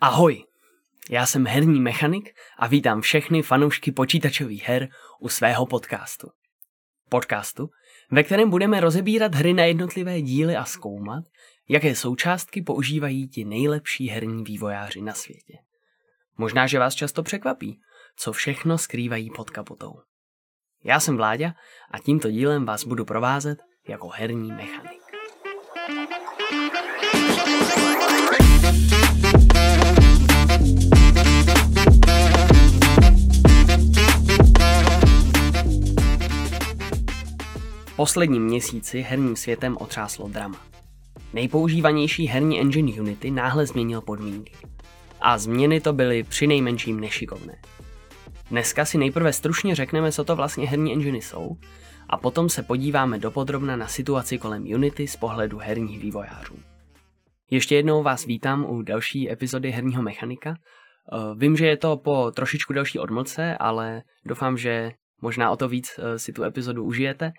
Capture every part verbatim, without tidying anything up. Ahoj, já jsem herní mechanik a vítám všechny fanoušky počítačových her u svého podcastu. Podcastu, ve kterém budeme rozebírat hry na jednotlivé díly a zkoumat, jaké součástky používají ti nejlepší herní vývojáři na světě. Možná, že vás často překvapí, co všechno skrývají pod kapotou. Já jsem Vláďa a tímto dílem vás budu provázet jako herní mechanik. Posledním měsíci herním světem otřáslo drama. Nejpoužívanější herní engine Unity náhle změnil podmínky. A změny to byly přinejmenším nešikovné. Dneska si nejprve stručně řekneme, co to vlastně herní engine jsou, a potom se podíváme dopodrobna na situaci kolem Unity z pohledu herních vývojářů. Ještě jednou vás vítám u další epizody Herního mechanika. Vím, že je to po trošičku delší odmlce, ale doufám, že možná o to víc si tu epizodu užijete.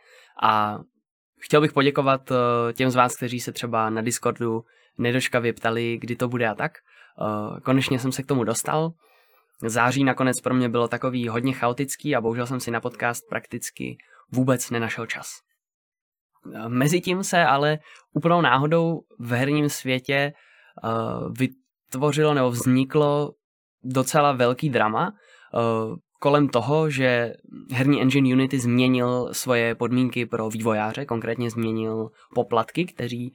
A chtěl bych poděkovat těm z vás, kteří se třeba na Discordu nedočkavě ptali, kdy to bude a tak. Konečně jsem se k tomu dostal. Září nakonec pro mě bylo takový hodně chaotický a bohužel jsem si na podcast prakticky vůbec nenašel čas. Mezitím se ale úplnou náhodou v herním světě vytvořilo nebo vzniklo docela velký drama kolem toho, že herní engine Unity změnil svoje podmínky pro vývojáře, konkrétně změnil poplatky, kteří,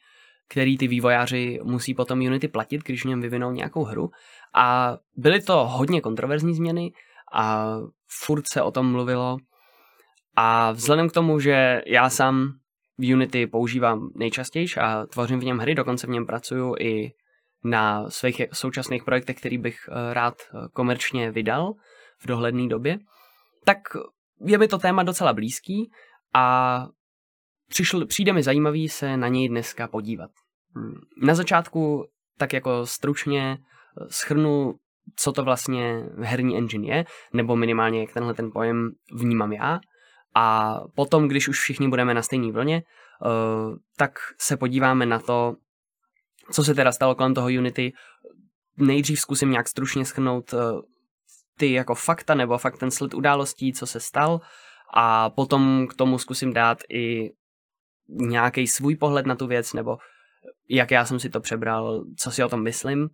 který ty vývojáři musí potom Unity platit, když v něm vyvinou nějakou hru. A byly to hodně kontroverzní změny a furt se o tom mluvilo. A vzhledem k tomu, že já sám Unity používám nejčastěji a tvořím v něm hry, dokonce v něm pracuju i na svých současných projektech, který bych rád komerčně vydal v dohledné době, tak je mi to téma docela blízký a přišl, přijde mi zajímavý se na něj dneska podívat. Na začátku tak jako stručně shrnu, co to vlastně herní engine je, nebo minimálně jak tenhle ten pojem vnímám já, a potom, když už všichni budeme na stejné vlně, tak se podíváme na to, co se teda stalo kolem toho Unity. Nejdřív zkusím nějak stručně shrnout ty jako fakta, nebo fakt ten sled událostí, co se stal, a potom k tomu zkusím dát i nějaký svůj pohled na tu věc, nebo jak já jsem si to přebral, co si o tom myslím.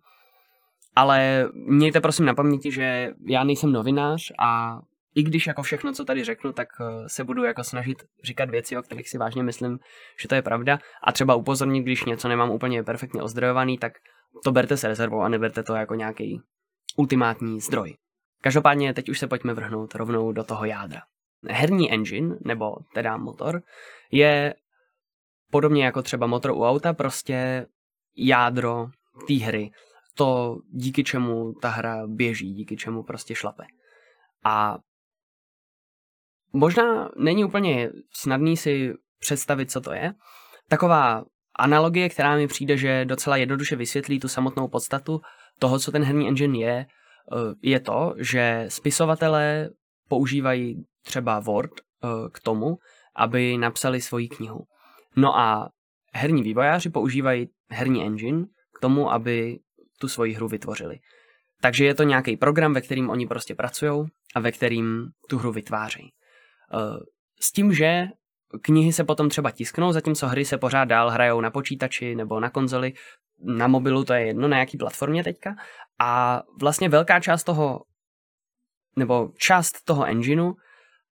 Ale mějte prosím na paměti, že já nejsem novinář a i když jako všechno, co tady řeknu, tak se budu jako snažit říkat věci, o kterých si vážně myslím, že to je pravda, a třeba upozornit, když něco nemám úplně perfektně ozdrojovaný, tak to berte se rezervou a neberte to jako nějaký ultimátní zdroj. Každopádně teď už se pojďme vrhnout rovnou do toho jádra. Herní engine, nebo teda motor, je podobně jako třeba motor u auta, prostě jádro té hry. To, díky čemu ta hra běží, díky čemu prostě šlape. A možná není úplně snadný si představit, co to je. Taková analogie, která mi přijde, že docela jednoduše vysvětlí tu samotnou podstatu toho, co ten herní engine je, je to, že spisovatelé používají třeba Word k tomu, aby napsali svoji knihu. No a herní vývojáři používají herní engine k tomu, aby tu svoji hru vytvořili. Takže je to nějaký program, ve kterým oni prostě pracují a ve kterým tu hru vytváří. S tím, že knihy se potom třeba tisknou, zatímco hry se pořád dál hrajou na počítači nebo na konzoli, na mobilu, to je jedno, na jaký platformě teďka. A vlastně velká část toho, nebo část toho engineu,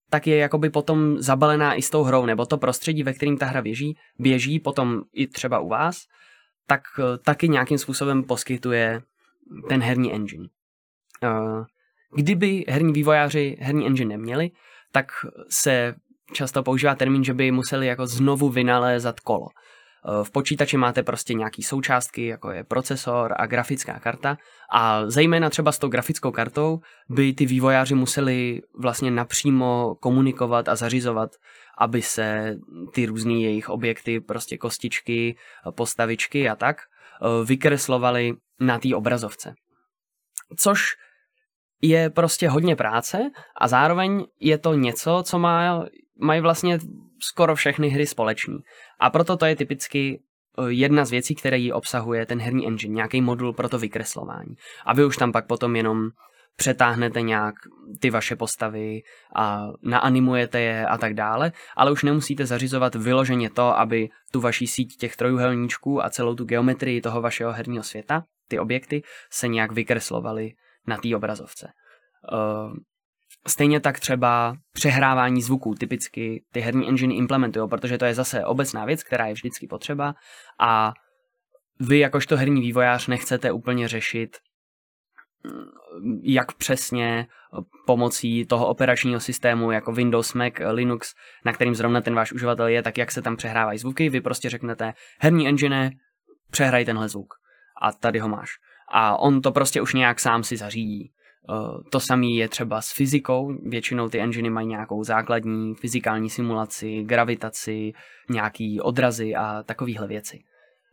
tak je jakoby potom zabalená i s tou hrou, nebo to prostředí, ve kterým ta hra běží, běží potom i třeba u vás, tak taky nějakým způsobem poskytuje ten herní engine. Kdyby herní vývojáři herní engine neměli, tak se často používá termín, že by museli jako znovu vynalézat kolo. V počítači máte prostě nějaký součástky, jako je procesor a grafická karta, a zejména třeba s tou grafickou kartou by ty vývojáři museli vlastně napřímo komunikovat a zařizovat, aby se ty různý jejich objekty, prostě kostičky, postavičky a tak, vykreslovaly na té obrazovce. Což je prostě hodně práce a zároveň je to něco, co má, mají vlastně skoro všechny hry společný. A proto to je typicky jedna z věcí, které ji obsahuje ten herní engine, nějaký modul pro to vykreslování. A vy už tam pak potom jenom přetáhnete nějak ty vaše postavy a naanimujete je a tak dále, ale už nemusíte zařizovat vyloženě to, aby tu vaší síť těch trojuhelníčků a celou tu geometrii toho vašeho herního světa, ty objekty, se nějak vykreslovaly na té obrazovce. Uh, Stejně tak třeba přehrávání zvuků typicky ty herní engine implementují, protože to je zase obecná věc, která je vždycky potřeba a vy jakožto herní vývojář nechcete úplně řešit, jak přesně pomocí toho operačního systému jako Windows, Mac, Linux, na kterým zrovna ten váš uživatel je, tak jak se tam přehrávají zvuky, vy prostě řeknete herní engine, přehraj tenhle zvuk a tady ho máš. A on to prostě už nějak sám si zařídí. To samé je třeba s fyzikou, většinou ty enginy mají nějakou základní fyzikální simulaci, gravitaci, nějaký odrazy a takovéhle věci.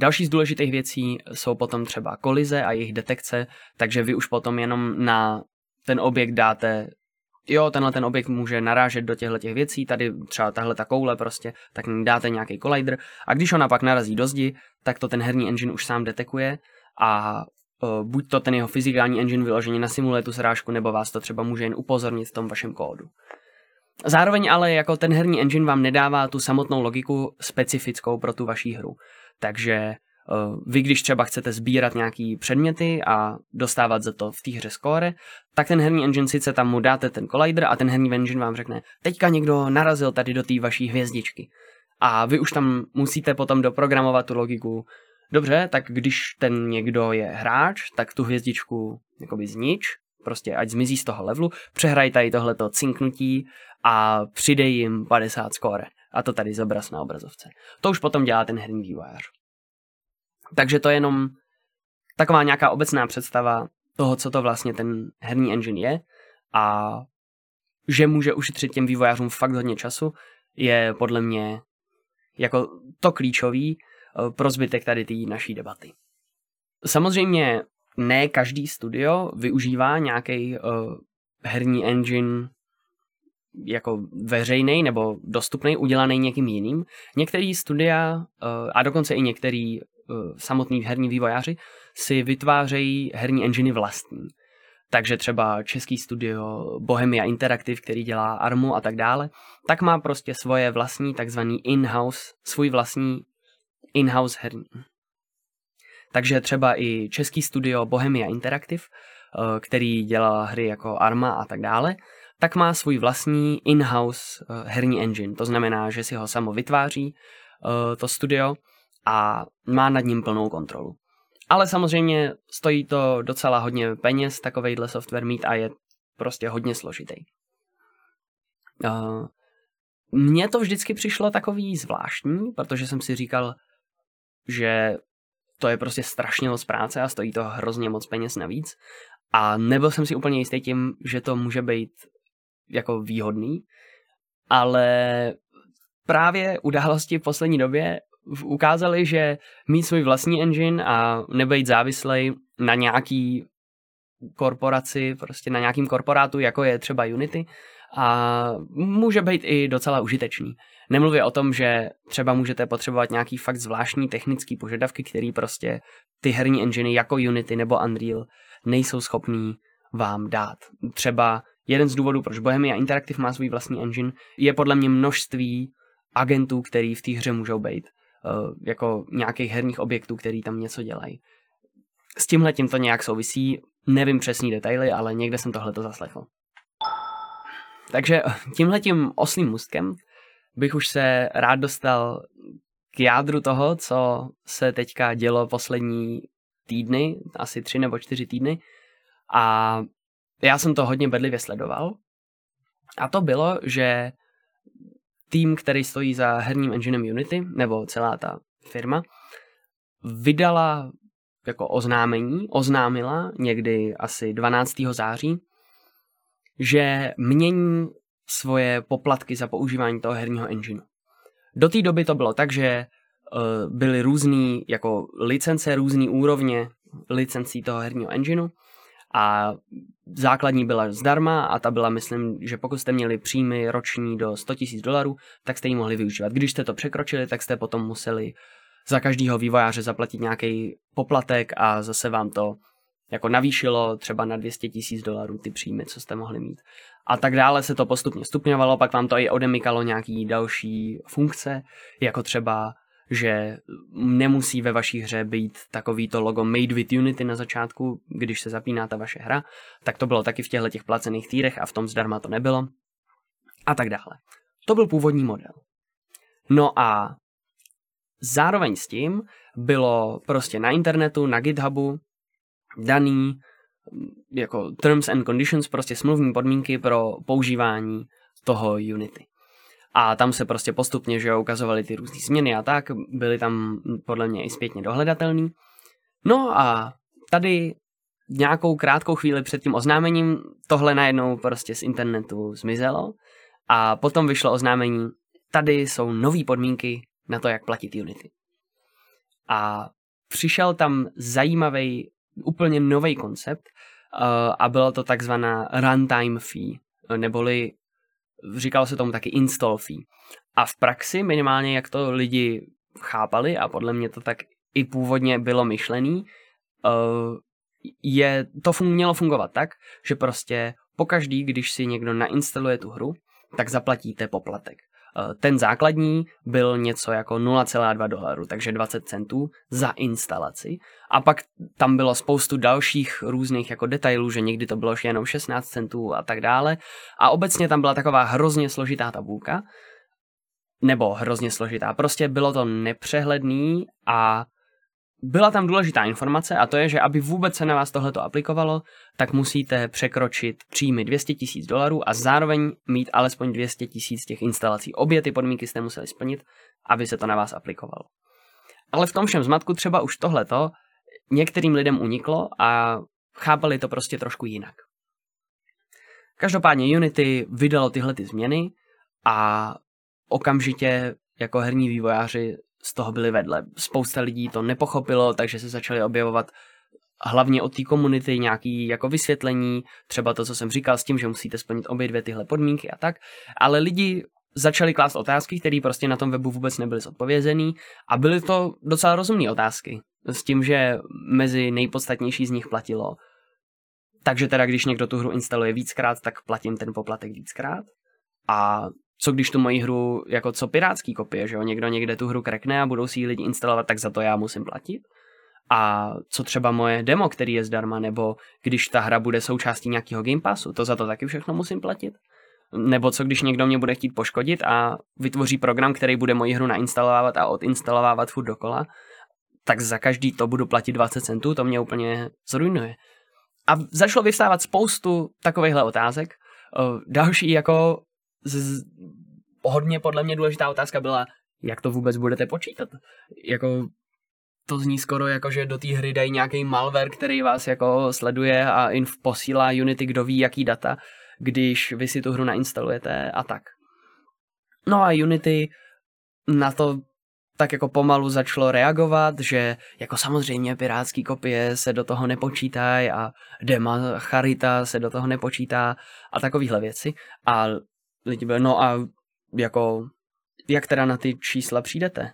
Další z důležitých věcí jsou potom třeba kolize a jejich detekce, takže vy už potom jenom na ten objekt dáte, jo, tenhle ten objekt může narážet do těchto těch věcí, tady třeba tahle ta koule prostě, tak dáte nějaký collider a když ona pak narazí do zdi, tak to ten herní engine už sám detekuje a buď to ten jeho fyzikální engine vyloženě nasimuluje tu srážku, nebo vás to třeba může jen upozornit v tom vašem kódu. Zároveň ale jako ten herní engine vám nedává tu samotnou logiku specifickou pro tu vaší hru. Takže vy, když třeba chcete sbírat nějaký předměty a dostávat za to v té hře skóre, tak ten herní engine sice tam mu dáte ten collider a ten herní engine vám řekne, teďka někdo narazil tady do té vaší hvězdičky. A vy už tam musíte potom doprogramovat tu logiku. Dobře, tak když ten někdo je hráč, tak tu hvězdičku jakoby znič, prostě ať zmizí z toho levelu, přehraj tady tohleto cinknutí a přidej jim padesát skóre. A to tady zobraz na obrazovce. To už potom dělá ten herní vývojář. Takže to je jenom taková nějaká obecná představa toho, co to vlastně ten herní engine je a že může ušetřit těm vývojářům fakt hodně času, je podle mě jako to klíčový pro zbytek tady té naší debaty. Samozřejmě ne každý studio využívá nějaký uh, herní engine jako veřejný nebo dostupný, udělaný někým jiným. Některý studia uh, a dokonce i některý uh, samotní herní vývojáři si vytvářejí herní enginy vlastní. Takže třeba český studio Bohemia Interactive, který dělá Armu a tak dále, tak má prostě svoje vlastní takzvaný in-house, svůj vlastní in-house herní. Takže třeba i český studio Bohemia Interactive, který dělá hry jako Arma a tak dále, tak má svůj vlastní in-house herní engine. To znamená, že si ho samo vytváří to studio a má nad ním plnou kontrolu. Ale samozřejmě stojí to docela hodně peněz, takovejhle software mít a je prostě hodně složitý. Mně to vždycky přišlo takový zvláštní, protože jsem si říkal, že to je prostě strašně moc práce a stojí to hrozně moc peněz navíc. A nebyl jsem si úplně jistý tím, že to může být jako výhodný, ale právě události v poslední době ukázaly, že mít svůj vlastní engine a nebejt závislej na nějaký korporaci, prostě na nějakým korporátu, jako je třeba Unity, a může být i docela užitečný. Nemluvě o tom, že třeba můžete potřebovat nějaký fakt zvláštní technický požadavky, který prostě ty herní enginy jako Unity nebo Unreal nejsou schopný vám dát. Třeba jeden z důvodů, proč Bohemia Interactive má svůj vlastní engine, je podle mě množství agentů, který v té hře můžou být. Jako nějakých herních objektů, který tam něco dělají. S tímhletím to nějak souvisí, nevím přesný detaily, ale někde jsem tohleto zaslechl. Takže tímhletím oslým můstkem bych už se rád dostal k jádru toho, co se teďka dělo poslední týdny, asi tři nebo čtyři týdny. A já jsem to hodně bedlivě sledoval. A to bylo, že tým, který stojí za herním enginem Unity, nebo celá ta firma, vydala jako oznámení, oznámila někdy asi dvanáctého září, že mění svoje poplatky za používání toho herního engineu. Do té doby to bylo tak, že uh, byly různé jako licence, různé úrovně licencí toho herního engineu a základní byla zdarma a ta byla, myslím, že pokud jste měli příjmy roční do sto tisíc dolarů, tak jste ji mohli využívat. Když jste to překročili, tak jste potom museli za každého vývojáře zaplatit nějaký poplatek a zase vám to jako navýšilo třeba na dvě stě tisíc dolarů ty příjmy, co jste mohli mít. A tak dále se to postupně stupňovalo, pak vám to i odemykalo nějaký další funkce, jako třeba, že nemusí ve vaší hře být takovýto logo Made with Unity na začátku, když se zapíná ta vaše hra, tak to bylo taky v těchto těch placených týrech a v tom zdarma to nebylo. A tak dále. To byl původní model. No a zároveň s tím bylo prostě na internetu, na GitHubu daný jako terms and conditions, prostě smluvní podmínky pro používání toho Unity. A tam se prostě postupně, že jo, ukazovaly ty různé změny a tak, byly tam podle mě i zpětně dohledatelný. No a tady nějakou krátkou chvíli před tím oznámením tohle najednou prostě z internetu zmizelo a potom vyšlo oznámení, tady jsou nový podmínky na to, jak platit Unity. A přišel tam zajímavý, úplně nový koncept a bylo to takzvaná runtime fee, neboli říkalo se tomu taky install fee. A v praxi minimálně, jak to lidi chápali, a podle mě to tak i původně bylo myšlený, je, to fun, mělo fungovat tak, že prostě pokaždý, když si někdo nainstaluje tu hru, tak zaplatíte poplatek. Ten základní byl něco jako nula celá dva dolaru, takže dvacet centů za instalaci. A pak tam bylo spoustu dalších různých jako detailů, že někdy to bylo jenom šestnáct centů a tak dále. A obecně tam byla taková hrozně složitá tabulka, nebo hrozně složitá, prostě bylo to nepřehledný a byla tam důležitá informace a to je, že aby vůbec se na vás tohleto aplikovalo, tak musíte překročit příjmy dvě stě tisíc dolarů a zároveň mít alespoň dvě stě tisíc těch instalací. Obě ty podmínky jste museli splnit, aby se to na vás aplikovalo. Ale v tom všem zmatku třeba už tohleto některým lidem uniklo a chápali to prostě trošku jinak. Každopádně Unity vydalo tyhle ty změny a okamžitě jako herní vývojáři z toho byli vedle. Spousta lidí to nepochopilo, takže se začaly objevovat hlavně od té komunity nějaký jako vysvětlení, třeba to, co jsem říkal s tím, že musíte splnit obě dvě tyhle podmínky a tak, ale lidi začali klást otázky, které prostě na tom webu vůbec nebyly zodpovězený a byly to docela rozumné otázky s tím, že mezi nejpodstatnější z nich platilo. Takže teda, když někdo tu hru instaluje víckrát, tak platím ten poplatek víckrát a co když tu moji hru, jako co pirátský kopie, že jo, někdo někde tu hru krekne a budou si ji lidi instalovat, tak za to já musím platit. A co třeba moje demo, který je zdarma, nebo když ta hra bude součástí nějakého Game Passu, to za to taky všechno musím platit. Nebo co když někdo mě bude chtít poškodit a vytvoří program, který bude moji hru nainstalovávat a odinstalovávat furt dokola, tak za každý to budu platit dvacet centů, to mě úplně zrujnuje. A začalo vyvstávat spoustu takovejhle otázek. Další jako Z, hodně podle mě důležitá otázka byla, jak to vůbec budete počítat. Jako to zní skoro jako, že do té hry dají nějaký malware, který vás jako sleduje a inf- posílá Unity, kdo ví jaký data, když vy si tu hru nainstalujete a tak. No a Unity na to tak jako pomalu začalo reagovat, že jako samozřejmě pirátský kopie se do toho nepočítají a dema charita se do toho nepočítá a takovýhle věci. A lidi byli, no a jako, jak teda na ty čísla přijdete?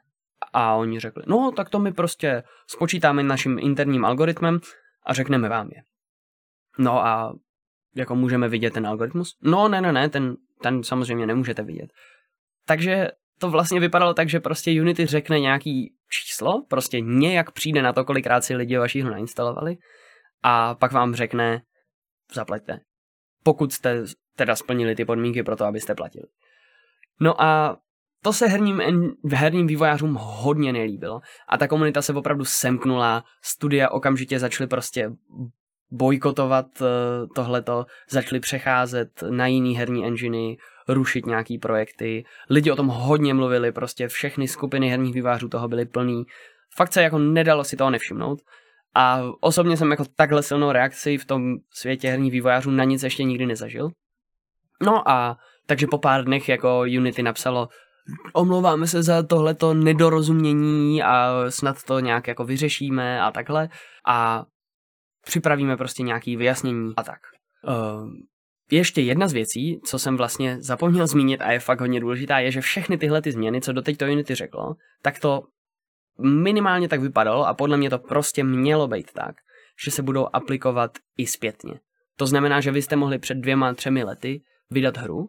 A oni řekli, no tak to my prostě spočítáme naším interním algoritmem a řekneme vám je. No a jako můžeme vidět ten algoritmus? No ne, ne, ne, ten, ten samozřejmě nemůžete vidět. Takže to vlastně vypadalo tak, že prostě Unity řekne nějaký číslo, prostě nějak přijde na to, kolikrát si lidi vaši hru nainstalovali a pak vám řekne, zaplaťte. Pokud jste teda splnili ty podmínky pro to, abyste platili. No a to se herním, herním vývojářům hodně nelíbilo a ta komunita se opravdu semknula, studia okamžitě začaly prostě bojkotovat tohleto, začaly přecházet na jiný herní enginy, rušit nějaký projekty, lidi o tom hodně mluvili, prostě všechny skupiny herních vývojářů toho byly plný, fakt se jako nedalo si toho nevšimnout. A osobně jsem jako takhle silnou reakci v tom světě herních vývojářů na nic ještě nikdy nezažil. No a takže po pár dnech jako Unity napsalo, omlouváme se za tohleto nedorozumění a snad to nějak jako vyřešíme a takhle a připravíme prostě nějaký vyjasnění a tak. Uh, ještě jedna z věcí, co jsem vlastně zapomněl zmínit a je fakt hodně důležitá, je, že všechny tyhle ty změny, co doteď to Unity řeklo, tak to minimálně tak vypadalo a podle mě to prostě mělo být tak, že se budou aplikovat i zpětně. To znamená, že vy jste mohli před dvěma, třemi lety vydat hru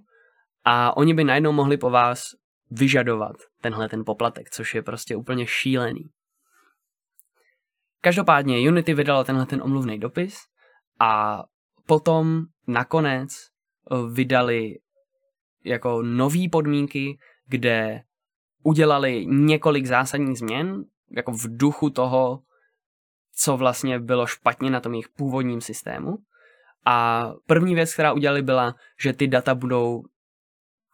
a oni by najednou mohli po vás vyžadovat tenhle ten poplatek, což je prostě úplně šílený. Každopádně Unity vydala tenhle ten omluvný dopis a potom nakonec vydali jako nový podmínky, kde udělali několik zásadních změn, jako v duchu toho, co vlastně bylo špatně na tom jejich původním systému. A první věc, která udělali, byla, že ty data budou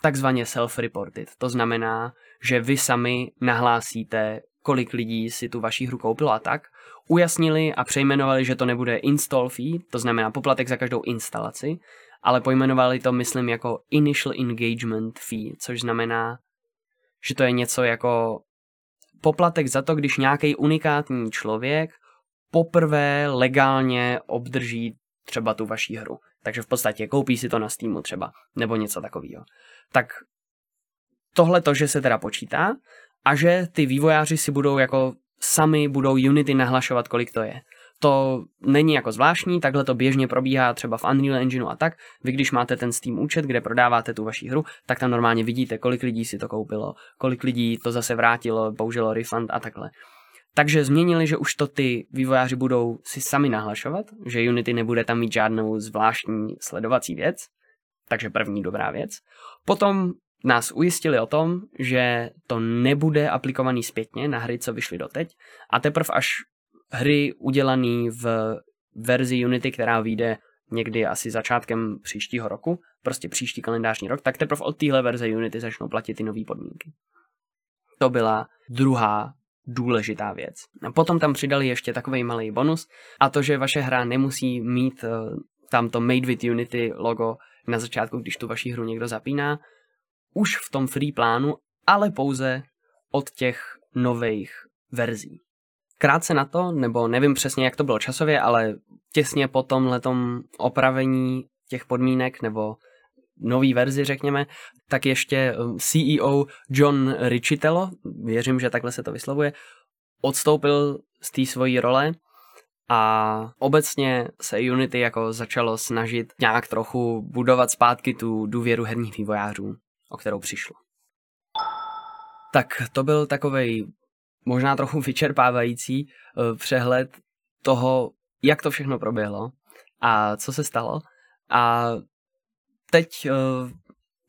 takzvaně self-reported. To znamená, že vy sami nahlásíte, kolik lidí si tu vaši hru koupilo a tak. Ujasnili a přejmenovali, že to nebude install fee, to znamená poplatek za každou instalaci, ale pojmenovali to, myslím, jako initial engagement fee, což znamená, že to je něco jako poplatek za to, když nějaký unikátní člověk poprvé legálně obdrží třeba tu vaši hru. Takže v podstatě koupí si to na Steamu třeba, nebo něco takového. Tak tohle to, že se teda počítá a že ty vývojáři si budou jako sami budou Unity nahlašovat, kolik to je. To není jako zvláštní, takhle to běžně probíhá třeba v Unreal Engineu a tak. Vy když máte ten Steam účet, kde prodáváte tu vaši hru, tak tam normálně vidíte, kolik lidí si to koupilo, kolik lidí to zase vrátilo, použilo refund a takhle. Takže změnili, že už to ty vývojáři budou si sami nahlašovat, že Unity nebude tam mít žádnou zvláštní sledovací věc, takže první dobrá věc. Potom nás ujistili o tom, že to nebude aplikovaný zpětně na hry, co vyšly doteď, a teprv až hry udělané v verzi Unity, která vyjde někdy asi začátkem příštího roku, prostě příští kalendářní rok, tak teprve od téhle verze Unity začnou platit ty nové podmínky. To byla druhá důležitá věc. A potom tam přidali ještě takovej malý bonus, a to, že vaše hra nemusí mít uh, tamto Made with Unity logo na začátku, když tu vaši hru někdo zapíná, už v tom free plánu, ale pouze od těch nových verzí. Krátce na to, nebo nevím přesně, jak to bylo časově, ale těsně po tomhletom opravení těch podmínek, nebo nový verzi, řekněme, tak ještě C E O John Riccitiello, věřím, že takhle se to vyslovuje, odstoupil z té svojí role a obecně se Unity jako začalo snažit nějak trochu budovat zpátky tu důvěru herních vývojářů, o kterou přišlo. Tak to byl takovej možná trochu vyčerpávající přehled toho, jak to všechno proběhlo a co se stalo. A teď uh,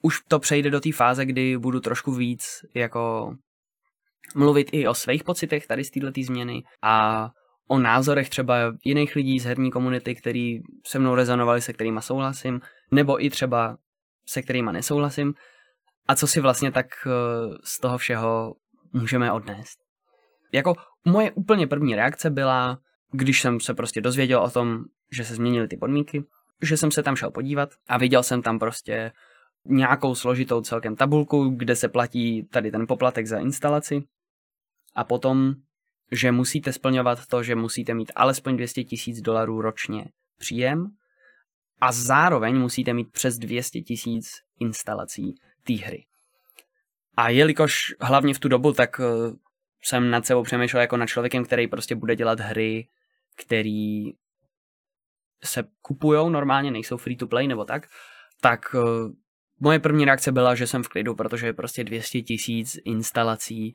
už to přejde do té fáze, kdy budu trošku víc jako mluvit i o svých pocitech tady z této změny a o názorech třeba jiných lidí z herní komunity, který se mnou rezonovali, se kterýma souhlasím, nebo i třeba se kterýma nesouhlasím a co si vlastně tak uh, z toho všeho můžeme odnést. Jako moje úplně první reakce byla, když jsem se prostě dozvěděl o tom, že se změnily ty podmínky, že jsem se tam šel podívat a viděl jsem tam prostě nějakou složitou celkem tabulku, kde se platí tady ten poplatek za instalaci a potom, že musíte splňovat to, že musíte mít alespoň dvě stě tisíc dolarů ročně příjem a zároveň musíte mít přes dvě stě tisíc instalací té hry. A jelikož hlavně v tu dobu, tak jsem nad sebou přemýšlel jako nad člověkem, který prostě bude dělat hry, který se kupujou normálně, nejsou free to play nebo tak, tak uh, moje první reakce byla, že jsem v klidu, protože prostě dvě stě tisíc instalací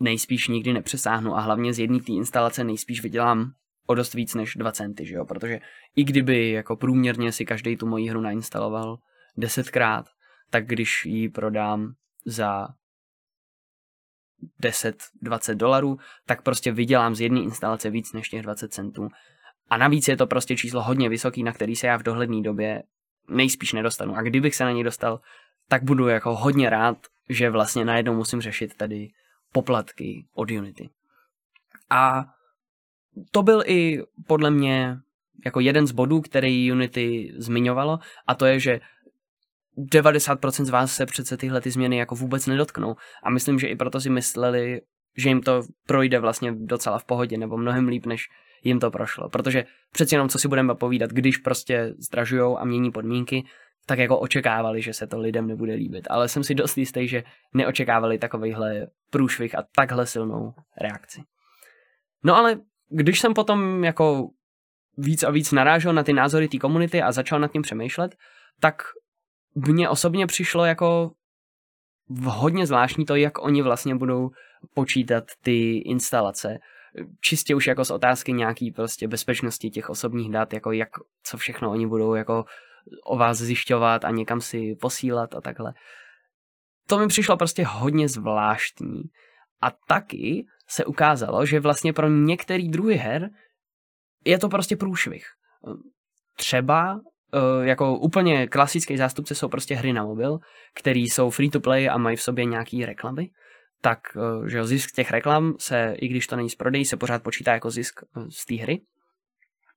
nejspíš nikdy nepřesáhnu a hlavně z jedné té instalace nejspíš vydělám o dost víc než dva centy, že jo, protože i kdyby jako průměrně si každý tu moji hru nainstaloval desetkrát, tak když ji prodám za deset dvacet dolarů, tak prostě vydělám z jedné instalace víc než těch dvacet centů. A navíc je to prostě číslo hodně vysoký, na který se já v dohledné době nejspíš nedostanu. A kdybych se na něj dostal, tak budu jako hodně rád, že vlastně najednou musím řešit tady poplatky od Unity. A to byl i podle mě jako jeden z bodů, který Unity zmiňovalo, a to je, že devadesát procent z vás se přece tyhle ty změny jako vůbec nedotknou. A myslím, že i proto si mysleli, že jim to projde vlastně docela v pohodě, nebo mnohem líp, než jim to prošlo, protože přeci jenom co si budeme povídat, když prostě zdražujou a mění podmínky, tak jako očekávali, že se to lidem nebude líbit. Ale jsem si dost jistý, že neočekávali takovejhle průšvih a takhle silnou reakci. No ale když jsem potom jako víc a víc narážel na ty názory té komunity a začal nad tím přemýšlet, tak mně osobně přišlo jako hodně zvláštní to, jak oni vlastně budou počítat ty instalace. Čistě už jako z otázky nějaký prostě bezpečnosti těch osobních dat, jako jak, co všechno oni budou jako o vás zjišťovat a někam si posílat a takhle. To mi přišlo prostě hodně zvláštní. A taky se ukázalo, že vlastně pro některý druhy her je to prostě průšvih. Třeba jako úplně klasický zástupce jsou prostě hry na mobil, které jsou free to play a mají v sobě nějaký reklamy. Tak že zisk těch reklam se, i když to není z prodeje, se pořád počítá jako zisk z té hry.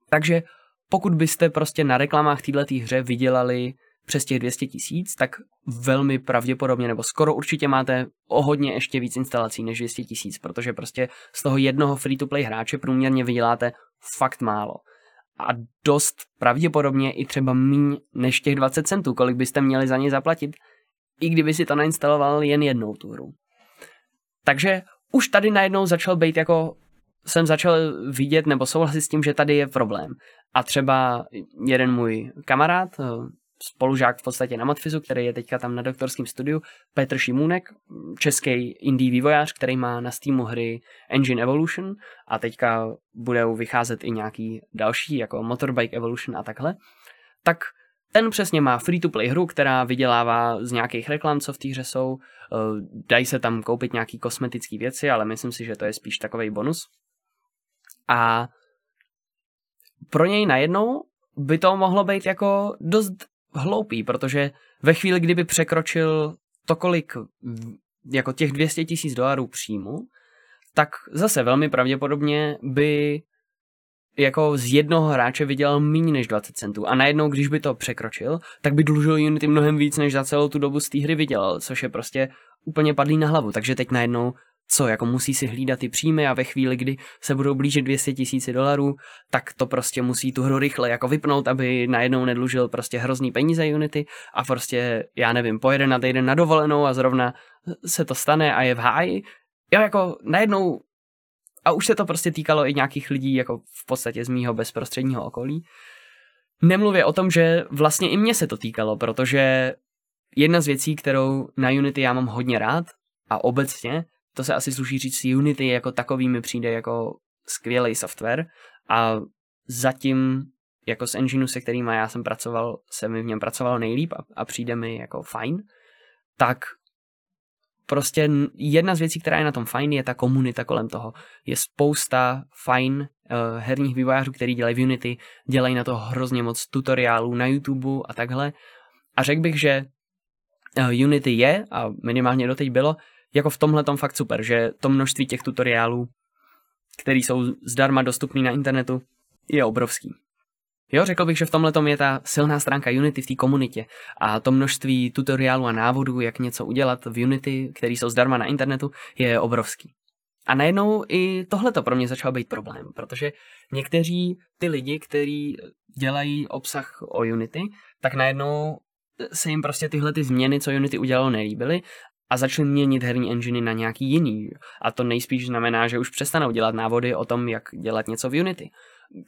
Takže pokud byste prostě na reklamách této hře vydělali přes těch dvě stě tisíc, tak velmi pravděpodobně, nebo skoro určitě máte o hodně ještě víc instalací než dvě stě tisíc, protože prostě z toho jednoho free-to-play hráče průměrně vyděláte fakt málo. A dost pravděpodobně i třeba míň než těch dvacet centů, kolik byste měli za něj zaplatit, i kdyby si to nainstaloval jen jednou tu hru. Takže už tady najednou začal být jako... jsem začal vidět nebo souhlasit s tím, že tady je problém. A třeba jeden můj kamarád, spolužák v podstatě na Matfizu, který je teďka tam na doktorském studiu, Petr Šimůnek, český indie vývojář, který má na Steamu hry Engine Evolution a teďka budou vycházet i nějaký další, jako Motorbike Evolution a takhle, tak ten přesně má free-to-play hru, která vydělává z nějakých reklam, co v té hře jsou, dají se tam koupit nějaký kosmetické věci, ale myslím si, že to je spíš takovej bonus. A pro něj najednou by to mohlo být jako dost hloupý, protože ve chvíli, kdyby překročil to, kolik jako těch dvě stě tisíc dolarů příjmu, tak zase velmi pravděpodobně by jako z jednoho hráče vydělal méně než dvacet centů. A najednou, když by to překročil, tak by dlužil Unity mnohem víc, než za celou tu dobu z té hry vydělal, což je prostě úplně padlý na hlavu. Takže teď najednou co, jako musí si hlídat ty příjmy a ve chvíli, kdy se budou blížit dvě stě tisíc dolarů, tak to prostě musí tu hru rychle jako vypnout, aby najednou nedlužil prostě hrozný peníze Unity a prostě, já nevím, pojede na týden na dovolenou a zrovna se to stane a je v háji. Jo, jako najednou, a už se to prostě týkalo i nějakých lidí, jako v podstatě z mýho bezprostředního okolí. Nemluvě o tom, že vlastně i mně se to týkalo, protože jedna z věcí, kterou na Unity já mám hodně rád a obecně, to se asi sluší říct, Unity jako takový mi přijde jako skvělý software a zatím jako z engineu, se kterým já jsem pracoval, se mi v něm pracovalo nejlíp a, a přijde mi jako fajn, tak prostě jedna z věcí, která je na tom fajn, je ta komunita kolem toho. Je spousta fajn uh, herních vývojářů, který dělají v Unity, dělají na to hrozně moc tutoriálů na YouTube a takhle a řekl bych, že uh, Unity je a minimálně doteď bylo jako v tomhletom fakt super, že to množství těch tutoriálů, který jsou zdarma dostupný na internetu, je obrovský. Jo, řekl bych, že v tomhletom je ta silná stránka Unity v té komunitě a to množství tutoriálů a návodů, jak něco udělat v Unity, který jsou zdarma na internetu, je obrovský. A najednou i tohleto pro mě začal být problém, protože někteří ty lidi, kteří dělají obsah o Unity, tak najednou se jim prostě tyhle ty změny, co Unity udělalo, nelíbily, a začali měnit herní engine na nějaký jiný. A to nejspíš znamená, že už přestanou dělat návody o tom, jak dělat něco v Unity.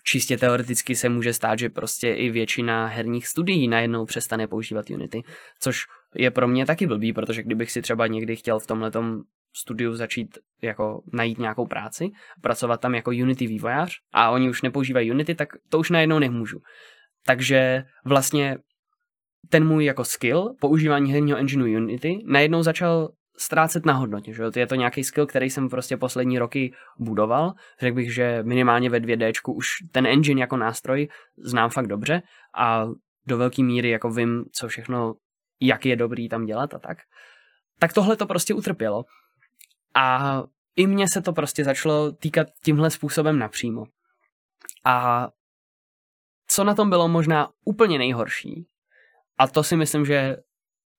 Čistě teoreticky se může stát, že prostě i většina herních studií najednou přestane používat Unity, což je pro mě taky blbý, protože kdybych si třeba někdy chtěl v tomhletom studiu začít jako najít nějakou práci, pracovat tam jako Unity vývojář a oni už nepoužívají Unity, tak to už najednou nemůžu. Takže vlastně ten můj jako skill, používání herního engineu Unity, najednou začal ztrácet na hodnotě. Že? Je to nějaký skill, který jsem prostě poslední roky budoval. Řekl bych, že minimálně ve dvě déčku už ten engine jako nástroj znám fakt dobře a do velké míry jako vím, co všechno, jak je dobrý tam dělat a tak. Tak tohle to prostě utrpělo. A i mně se to prostě začalo týkat tímhle způsobem napřímo. A co na tom bylo možná úplně nejhorší, a to si myslím, že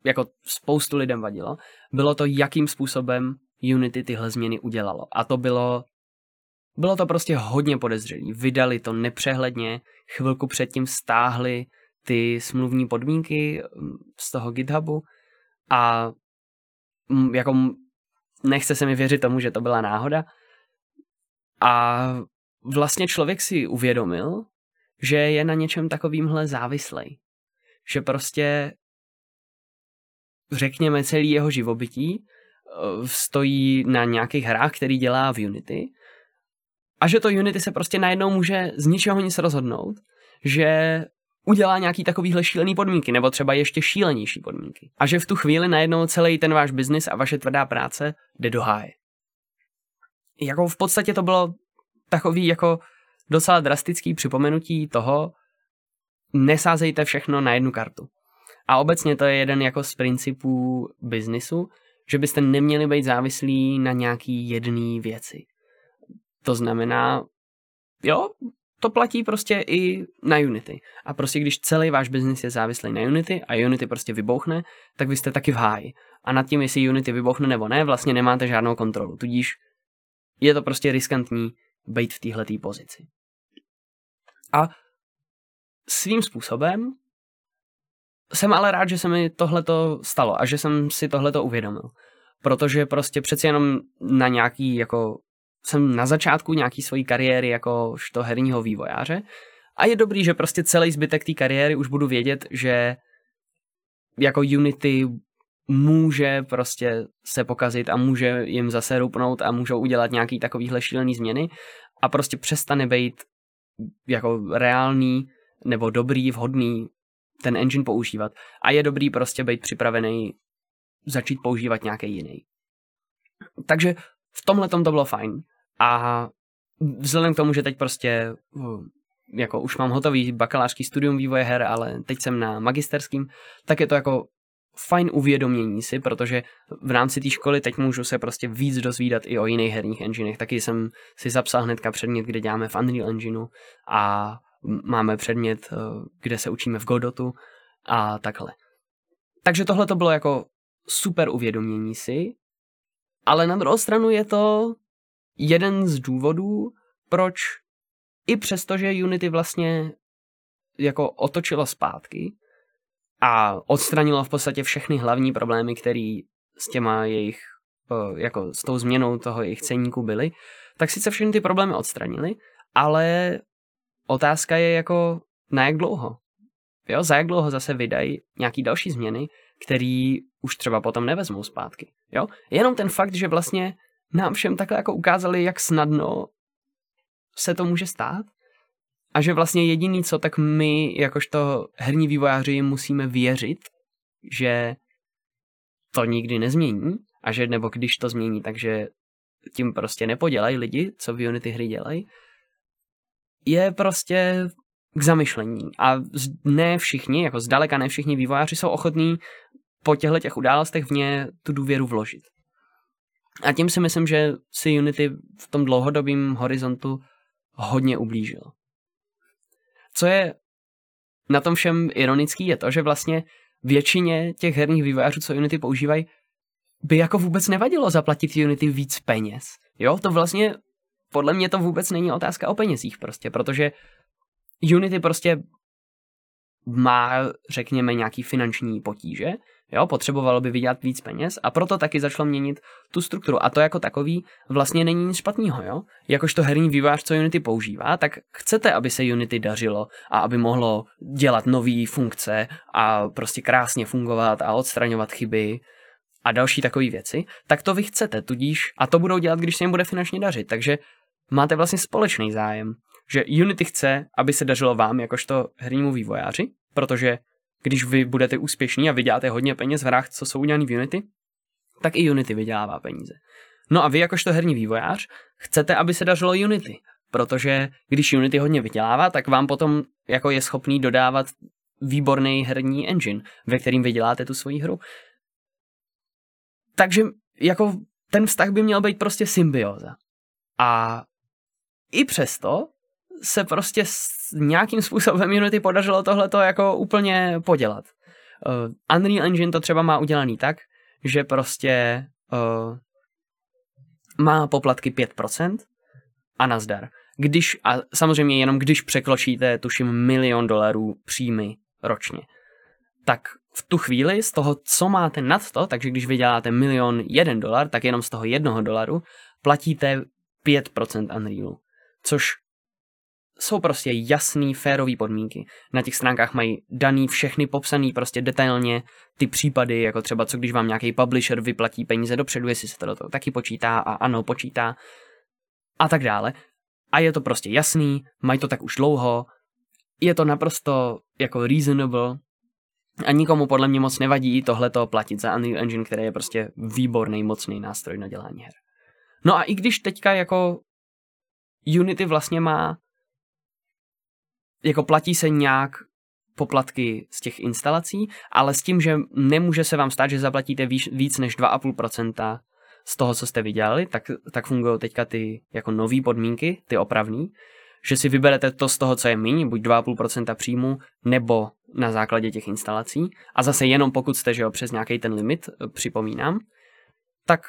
jako spoustu lidem vadilo, bylo to, jakým způsobem Unity tyhle změny udělalo. A to bylo, bylo to prostě hodně podezřelé. Vydali to nepřehledně, chvilku předtím stáhli ty smluvní podmínky z toho GitHubu a jako nechce se mi věřit tomu, že to byla náhoda. A vlastně člověk si uvědomil, že je na něčem takovýmhle závislej. Že prostě řekněme celý jeho živobytí stojí na nějakých hrách, který dělá v Unity a že to Unity se prostě najednou může z ničeho nic rozhodnout, že udělá nějaký takovýhle šílený podmínky nebo třeba ještě šílenější podmínky a že v tu chvíli najednou celý ten váš biznis a vaše tvrdá práce jde do háje. Jako v podstatě to bylo takový jako docela drastický připomenutí toho, nesázejte všechno na jednu kartu. A obecně to je jeden jako z principů biznisu, že byste neměli být závislí na nějaký jedné věci. To znamená, jo, to platí prostě i na Unity. A prostě když celý váš biznis je závislý na Unity a Unity prostě vybouchne, tak vy jste taky v háji. A nad tím, jestli Unity vybouchne nebo ne, vlastně nemáte žádnou kontrolu. Tudíž je to prostě riskantní být v téhletý pozici. A svým způsobem jsem ale rád, že se mi tohleto stalo a že jsem si tohleto uvědomil. Protože prostě přeci jenom na nějaký, jako jsem na začátku nějaký svojí kariéry jakožto herního vývojáře a je dobrý, že prostě celý zbytek té kariéry už budu vědět, že jako Unity může prostě se pokazit a může jim zase rupnout a můžou udělat nějaký takovýhle šílený změny a prostě přestane být jako reálný nebo dobrý, vhodný ten engine používat. A je dobrý prostě být připravený začít používat nějaký jiný. Takže v tomhletom to bylo fajn. A vzhledem k tomu, že teď prostě jako už mám hotový bakalářský studium vývoje her, ale teď jsem na magisterským, tak je to jako fajn uvědomění si, protože v rámci té školy teď můžu se prostě víc dozvídat i o jiných herních enginech. Taky jsem si zapsal hnedka předmět, kde děláme v Unreal Engineu a máme předmět, kde se učíme v Godotu a takhle. Takže tohle to bylo jako super uvědomění si, ale na druhou stranu je to jeden z důvodů, proč i přesto, že Unity vlastně jako otočilo zpátky a odstranilo v podstatě všechny hlavní problémy, které s těma jejich, jako s tou změnou toho jejich ceníku byly, tak sice všechny ty problémy odstranili, ale otázka je jako na jak dlouho. Jo, za jak dlouho zase vydají nějaký další změny, které už třeba potom nevezmou zpátky. Jo? Jenom ten fakt, že vlastně nám všem takhle jako ukázali, jak snadno se to může stát a že vlastně jediný co, tak my jakožto herní vývojáři musíme věřit, že to nikdy nezmění a že nebo když to změní, takže tím prostě nepodělají lidi, co v Unity hry dělají, je prostě k zamyšlení. A ne všichni, jako zdaleka ne všichni vývojáři jsou ochotní po těchto těch událostech v ně tu důvěru vložit. A tím si myslím, že si Unity v tom dlouhodobém horizontu hodně ublížil. Co je na tom všem ironický, je to, že vlastně většině těch herních vývojářů, co Unity používají, by jako vůbec nevadilo zaplatit Unity víc peněz. Jo, to vlastně podle mě to vůbec není otázka o penězích prostě, protože Unity prostě má, řekněme, nějaký finanční potíže, jo, potřebovalo by vydělat víc peněz a proto taky začalo měnit tu strukturu a to jako takový vlastně není nic špatného, jo. Jakož to herní vývojář, co Unity používá, tak chcete, aby se Unity dařilo a aby mohlo dělat nové funkce a prostě krásně fungovat a odstraňovat chyby a další takové věci, tak to vy chcete, tudíž a to budou dělat, když se jim bude finančně dařit, takže máte vlastně společný zájem, že Unity chce, aby se dařilo vám jakožto hernímu vývojáři, protože když vy budete úspěšní a vyděláte hodně peněz v hrách, co jsou udělané v Unity, tak i Unity vydělává peníze. No a vy jakožto herní vývojář chcete, aby se dařilo Unity, protože když Unity hodně vydělává, tak vám potom jako je schopný dodávat výborný herní engine, ve kterým vyděláte tu svoji hru. Takže jako ten vztah by měl být prostě symbióza. A i přesto se prostě nějakým způsobem Unity podařilo tohleto jako úplně podělat. Uh, Unreal Engine to třeba má udělaný tak, že prostě uh, má poplatky pět procent a nazdar. Když, a samozřejmě jenom když překročíte tuším milion dolarů příjmy ročně. Tak v tu chvíli z toho, co máte nad to, takže když vyděláte milion jeden dolar, tak jenom z toho jednoho dolaru platíte pět procent Unrealu, což jsou prostě jasný, férový podmínky. Na těch stránkách mají daný všechny popsaný prostě detailně ty případy, jako třeba co když vám nějaký publisher vyplatí peníze dopředu, jestli se to do toho taky počítá a ano, počítá a tak dále. A je to prostě jasný, mají to tak už dlouho, je to naprosto jako reasonable a nikomu podle mě moc nevadí tohleto platit za Unreal Engine, který je prostě výborný, mocný nástroj na dělání her. No a i když teďka jako Unity vlastně má jako platí se nějak poplatky z těch instalací, ale s tím, že nemůže se vám stát, že zaplatíte víc, víc než dva a půl procenta z toho, co jste vydělali, tak, tak fungují teďka ty jako nový podmínky, ty opravný, že si vyberete to z toho, co je míň, buď dva a půl procenta příjmu, nebo na základě těch instalací. A zase jenom pokud jste, že jo, přes nějaký ten limit, připomínám, tak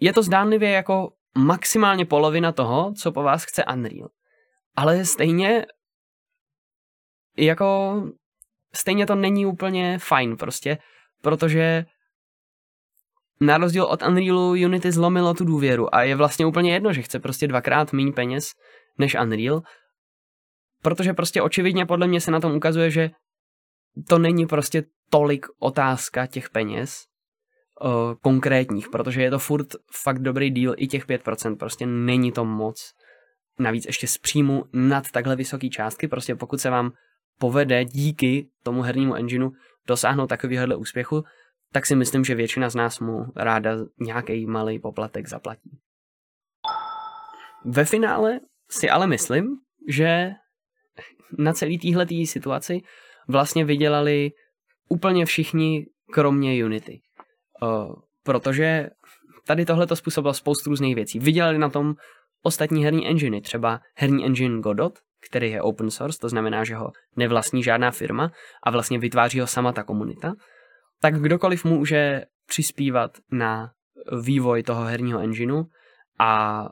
je to zdánlivě jako maximálně polovina toho, co po vás chce Unreal. Ale stejně jako stejně to není úplně fajn prostě, protože na rozdíl od Unrealu Unity zlomilo tu důvěru a je vlastně úplně jedno, že chce prostě dvakrát méně peněz než Unreal, protože prostě očividně podle mě se na tom ukazuje, že to není prostě tolik otázka těch peněz uh, konkrétních, protože je to furt fakt dobrý deal i těch pět procent, prostě není to moc. Navíc ještě z příjmu nad takhle vysoké částky, prostě pokud se vám povede díky tomu hernímu engineu dosáhnout takovýhohle úspěchu, tak si myslím, že většina z nás mu ráda nějaký malý poplatek zaplatí. Ve finále si ale myslím, že na celý téhletý situaci vlastně vydělali úplně všichni, kromě Unity. Uh, protože tady tohleto způsobilo spoustu různých věcí. Vydělali na tom ostatní herní enginy, třeba herní engine Godot, který je open source, to znamená, že ho nevlastní žádná firma a vlastně vytváří ho sama ta komunita, tak kdokoliv může přispívat na vývoj toho herního engineu a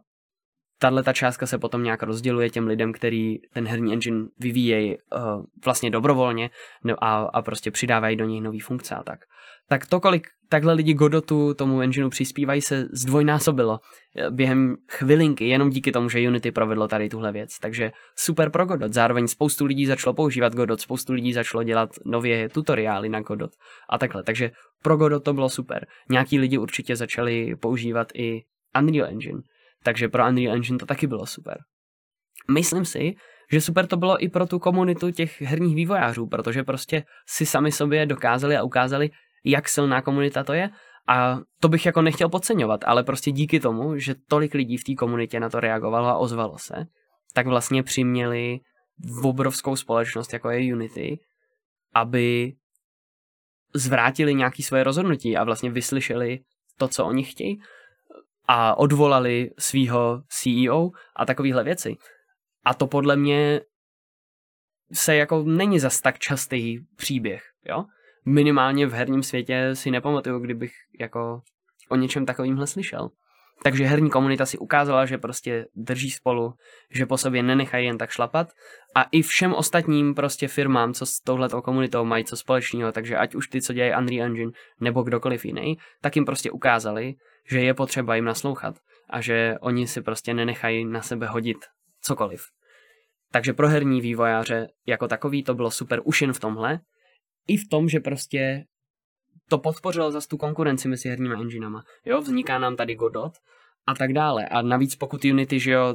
tato částka se potom nějak rozděluje těm lidem, který ten herní engine vyvíjejí uh, vlastně dobrovolně a, a prostě přidávají do něj nový funkce a tak. Tak to, kolik takhle lidi Godotu, tomu engineu přispívají, se zdvojnásobilo během chvilinky, jenom díky tomu, že Unity provedlo tady tuhle věc. Takže super pro Godot. Zároveň spoustu lidí začalo používat Godot, spoustu lidí začalo dělat nově tutoriály na Godot a takhle. Takže pro Godot to bylo super. Nějaký lidi určitě začali používat i Unreal Engine. Takže pro Unreal Engine to taky bylo super. Myslím si, že super to bylo i pro tu komunitu těch herních vývojářů, protože prostě si sami sobě dokázali a ukázali, jak silná komunita to je a to bych jako nechtěl podceňovat, ale prostě díky tomu, že tolik lidí v té komunitě na to reagovalo a ozvalo se, tak vlastně přiměli obrovskou společnost, jako je Unity, aby zvrátili nějaké svoje rozhodnutí a vlastně vyslyšeli to, co oni chtějí a odvolali svýho C E O a takovéhle věci. A to podle mě se jako není zas tak častý příběh, jo? Minimálně v herním světě si nepamatuju, kdybych jako o něčem takovýmhle slyšel. Takže herní komunita si ukázala, že prostě drží spolu, že po sobě nenechají jen tak šlapat a i všem ostatním prostě firmám, co s touhletou komunitou mají co společného, takže ať už ty, co dělají Unreal Engine nebo kdokoliv jiný, tak jim prostě ukázali, že je potřeba jim naslouchat a že oni si prostě nenechají na sebe hodit cokoliv. Takže pro herní vývojáře jako takový to bylo super už jen v tomhle, i v tom, že prostě to podpořilo zase tu konkurenci mezi herními enginama. Jo, vzniká nám tady Godot a tak dále. A navíc pokud Unity, že jo,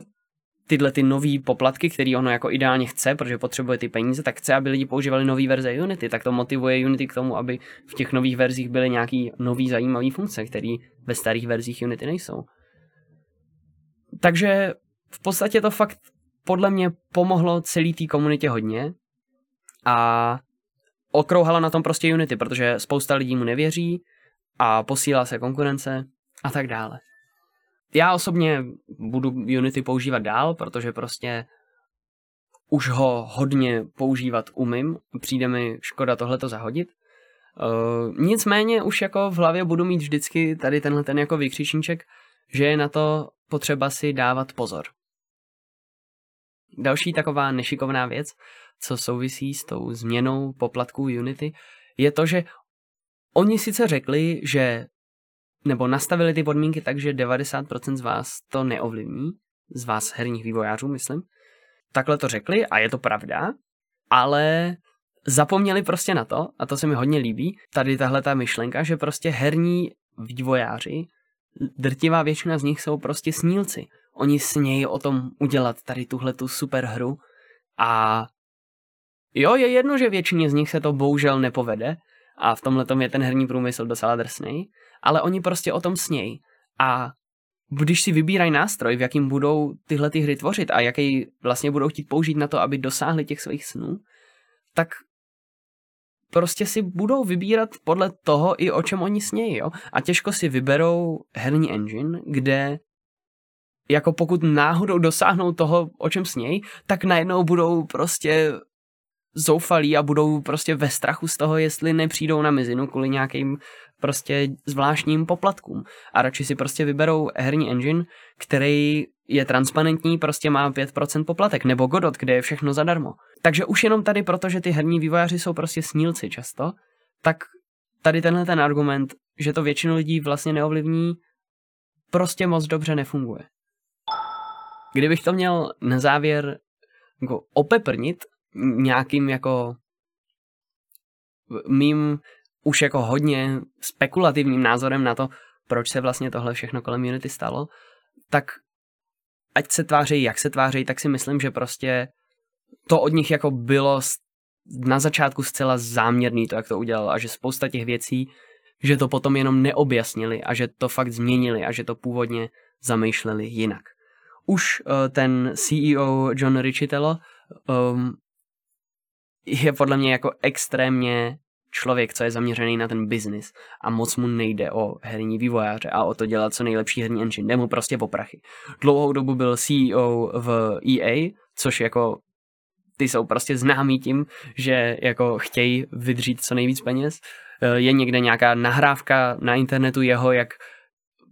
tyhle ty nový poplatky, který ono jako ideálně chce, protože potřebuje ty peníze, tak chce, aby lidi používali nový verze Unity, tak to motivuje Unity k tomu, aby v těch nových verzích byly nějaký nový zajímavý funkce, které ve starých verzích Unity nejsou. Takže v podstatě to fakt podle mě pomohlo celý té komunitě hodně a okrouhala na tom prostě Unity, protože spousta lidí mu nevěří a posílá se konkurence a tak dále. Já osobně budu Unity používat dál, protože prostě už ho hodně používat umím, přijde mi škoda tohleto zahodit. Uh, nicméně už jako v hlavě budu mít vždycky tady tenhle ten jako vykřičníček, že je na to potřeba si dávat pozor. Další taková nešikovná věc, co souvisí s tou změnou poplatků Unity, je to, že oni sice řekli, že nebo nastavili ty podmínky tak, že devadesát procent z vás to neovlivní, z vás herních vývojářů, myslím. Takhle to řekli a je to pravda, ale zapomněli prostě na to, a to se mi hodně líbí, tady tahle ta myšlenka, že prostě herní vývojáři, drtivá většina z nich jsou prostě snílci. Oni snějí o tom udělat tady tuhletu super hru a jo, je jedno, že většině z nich se to bohužel nepovede a v tomhletom je ten herní průmysl docela drsnej, ale oni prostě o tom snějí a když si vybírají nástroj, v jakým budou tyhle ty hry tvořit a jaký vlastně budou chtít použít na to, aby dosáhli těch svých snů, tak prostě si budou vybírat podle toho i o čem oni snějí, jo? A těžko si vyberou herní engine, kde jako pokud náhodou dosáhnou toho, o čem snějí, tak najednou budou prostě zoufalí a budou prostě ve strachu z toho, jestli nepřijdou na mizinu kvůli nějakým prostě zvláštním poplatkům. A radši si prostě vyberou herní engine, který je transparentní, prostě má pět procent poplatek, nebo Godot, kde je všechno zadarmo. Takže už jenom tady, protože ty herní vývojáři jsou prostě snílci často, tak tady tenhle ten argument, že to většinu lidí vlastně neovlivní, prostě moc dobře nefunguje. Kdybych to měl na závěr jako opeprnit nějakým jako mým už jako hodně spekulativním názorem na to, proč se vlastně tohle všechno kolem Unity stalo, tak ať se tváří, jak se tváří, tak si myslím, že prostě to od nich jako bylo na začátku zcela záměrný to, jak to udělal a že spousta těch věcí, že to potom jenom neobjasnili a že to fakt změnili a že to původně zamýšleli jinak. Už ten C E O John Riccitiello um, je podle mě jako extrémně člověk, co je zaměřený na ten biznis a moc mu nejde o herní vývojáře a o to dělat co nejlepší herní engine, jde mu prostě po prachy. Dlouhou dobu byl C E O v E A, což jako ty jsou prostě známí tím, že jako chtějí vydřít co nejvíc peněz. Je někde nějaká nahrávka na internetu jeho, jak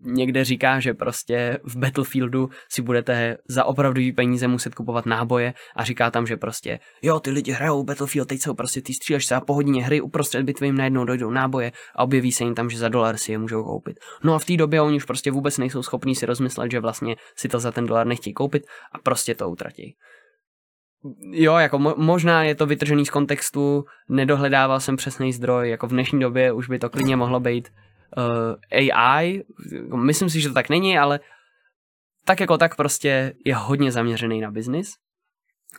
někde říká, že prostě v Battlefieldu si budete za opravdový peníze muset kupovat náboje a říká tam, že prostě jo, ty lidi hrajou Battlefield, teď jsou prostě ty střílečce a po hodině hry uprostřed bitvy jim najednou dojdou náboje a objeví se jim tam, že za dolar si je můžou koupit. No a v té době oni už prostě vůbec nejsou schopní si rozmyslet, že vlastně si to za ten dolar nechtějí koupit a prostě to utratí. Jo, jako mo- možná je to vytržený z kontextu, nedohledával jsem přesný zdroj, jako v dnešní době už by to klidně mohlo být A I, myslím si, že to tak není, ale tak jako tak prostě je hodně zaměřený na biznis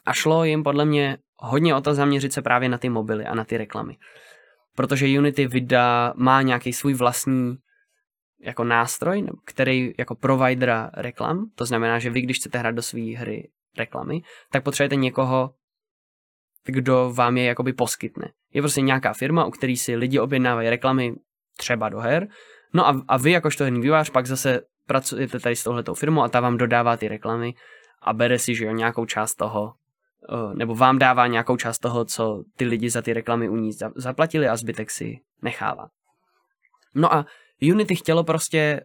a šlo jim podle mě hodně o to zaměřit se právě na ty mobily a na ty reklamy, protože Unity vydá, má nějaký svůj vlastní jako nástroj, který jako providera reklam, to znamená, že vy když chcete hrát do své hry reklamy, tak potřebujete někoho, kdo vám je jakoby poskytne. Je prostě nějaká firma, u který si lidi objednávají reklamy třeba do her, no a, a vy jakožto herní vývojář pak zase pracujete tady s touhletou firmou a ta vám dodává ty reklamy a bere si, že jo, nějakou část toho, nebo vám dává nějakou část toho, co ty lidi za ty reklamy u ní zaplatili a zbytek si nechává. No a Unity chtělo prostě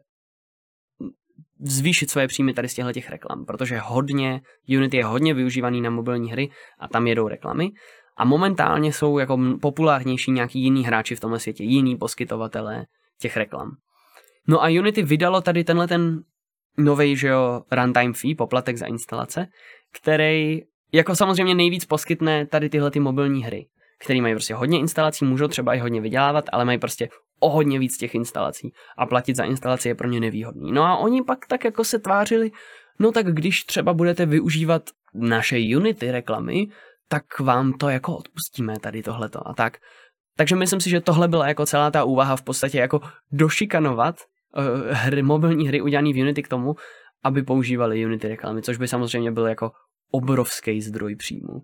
zvýšit svoje příjmy tady z těchto reklam, protože hodně, Unity je hodně využívaný na mobilní hry a tam jedou reklamy. A momentálně jsou jako populárnější nějaký jiný hráči v tomhle světě, jiní poskytovatelé těch reklam. No a Unity vydalo tady tenhle ten novej, že jo, runtime fee, poplatek za instalace, který jako samozřejmě nejvíc poskytne tady tyhle ty mobilní hry, které mají prostě hodně instalací, můžou třeba i hodně vydělávat, ale mají prostě o hodně víc těch instalací a platit za instalaci je pro ně nevýhodný. No a oni pak tak jako se tvářili, no tak když třeba budete využívat naše Unity reklamy, tak vám to jako odpustíme tady tohleto a tak. Takže myslím si, že tohle byla jako celá ta úvaha v podstatě jako došikanovat uh, hry, mobilní hry udělané v Unity k tomu, aby používali Unity reklamy, což by samozřejmě byl jako obrovský zdroj příjmu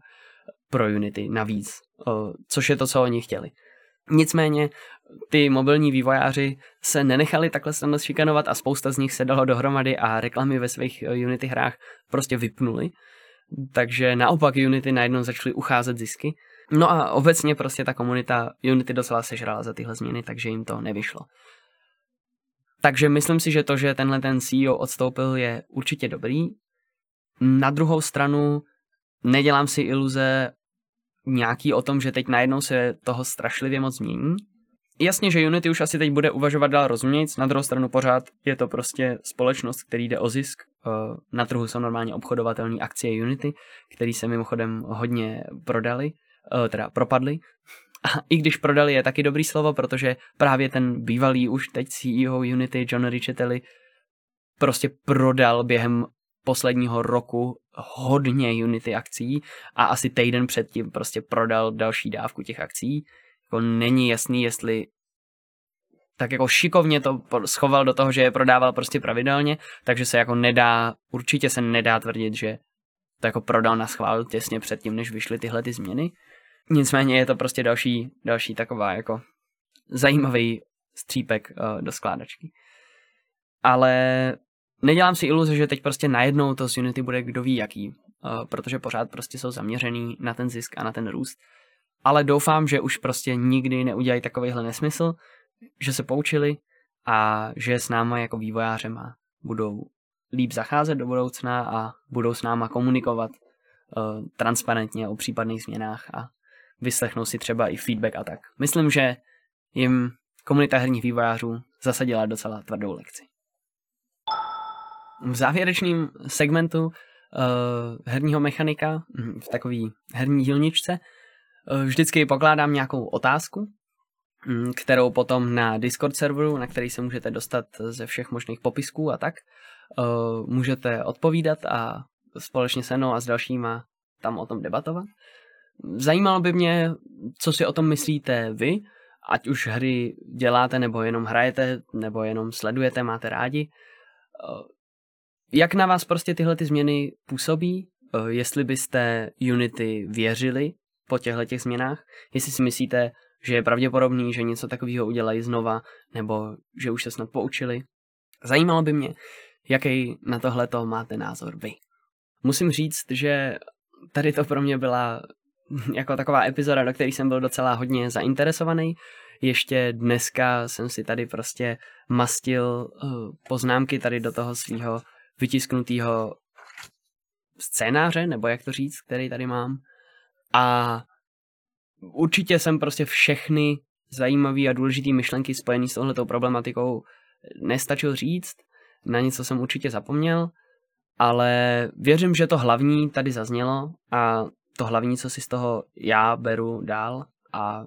pro Unity navíc, uh, což je to, co oni chtěli. Nicméně ty mobilní vývojáři se nenechali takhle snadno šikanovat a spousta z nich se dalo dohromady a reklamy ve svých Unity hrách prostě vypnuli. Takže naopak Unity najednou začaly ucházet zisky. No a obecně prostě ta komunita Unity docela sežrala za tyhle změny, takže jim to nevyšlo. Takže myslím si, že to, že tenhle ten C E O odstoupil, je určitě dobrý. Na druhou stranu nedělám si iluze nějaký o tom, že teď najednou se toho strašlivě moc mění. Jasně, že Unity už asi teď bude uvažovat dál rozumějíc, na druhou stranu pořád je to prostě společnost, který jde o zisk. Na trhu jsou normálně obchodovatelné akcie Unity, které se mimochodem hodně prodali, teda propadly. A i když prodali je taky dobrý slovo, protože právě ten bývalý už teď C E O Unity, John Riccitelli, prostě prodal během posledního roku hodně Unity akcí a asi týden předtím prostě prodal další dávku těch akcí. Jako není jasný, jestli tak jako šikovně to schoval do toho, že je prodával prostě pravidelně, takže se jako nedá, určitě se nedá tvrdit, že to jako prodal na schvál těsně předtím, než vyšly tyhle ty změny. Nicméně je to prostě další, další taková jako zajímavý střípek uh, do skládačky. Ale nedělám si iluze, že teď prostě najednou to z Unity bude kdo ví jaký, uh, protože pořád prostě jsou zaměřený na ten zisk a na ten růst. Ale doufám, že už prostě nikdy neudělají takovýhle nesmysl, že se poučili a že s náma jako vývojářema budou líp zacházet do budoucna a budou s náma komunikovat uh, transparentně o případných změnách a vyslechnou si třeba i feedback a tak. Myslím, že jim komunita herních vývojářů zasadila docela tvrdou lekci. V závěrečném segmentu uh, herního mechanika, v takové herní dílničce, vždycky pokládám nějakou otázku, kterou potom na Discord serveru, na který se můžete dostat ze všech možných popisků a tak, můžete odpovídat a společně se mnou a s dalšíma tam o tom debatovat. Zajímalo by mě, co si o tom myslíte vy, ať už hry děláte, nebo jenom hrajete, nebo jenom sledujete, máte rádi. Jak na vás prostě tyhle ty změny působí, jestli byste Unity věřili po těchto těch změnách, jestli si myslíte, že je pravděpodobný, že něco takového udělají znova, nebo že už se snad poučili. Zajímalo by mě, jaký na tohleto máte názor vy. Musím říct, že tady to pro mě byla jako taková epizoda, do které jsem byl docela hodně zainteresovaný. Ještě dneska jsem si tady prostě mastil poznámky tady do toho svého vytisknutého scénáře, nebo jak to říct, který tady mám. A určitě jsem prostě všechny zajímavé a důležité myšlenky spojené s touhletou problematikou nestačil říct, na něco jsem určitě zapomněl, ale věřím, že to hlavní tady zaznělo a to hlavní, co si z toho já beru dál a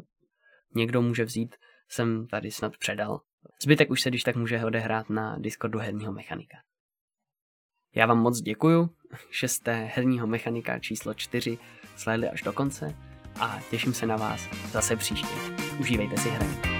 někdo může vzít, jsem tady snad předal. Zbytek už se když tak může odehrát na Discordu herního mechanika. Já vám moc děkuju, šesté herního mechanika číslo čtyři sledli až do konce a těším se na vás zase příště. Užívejte si hraní.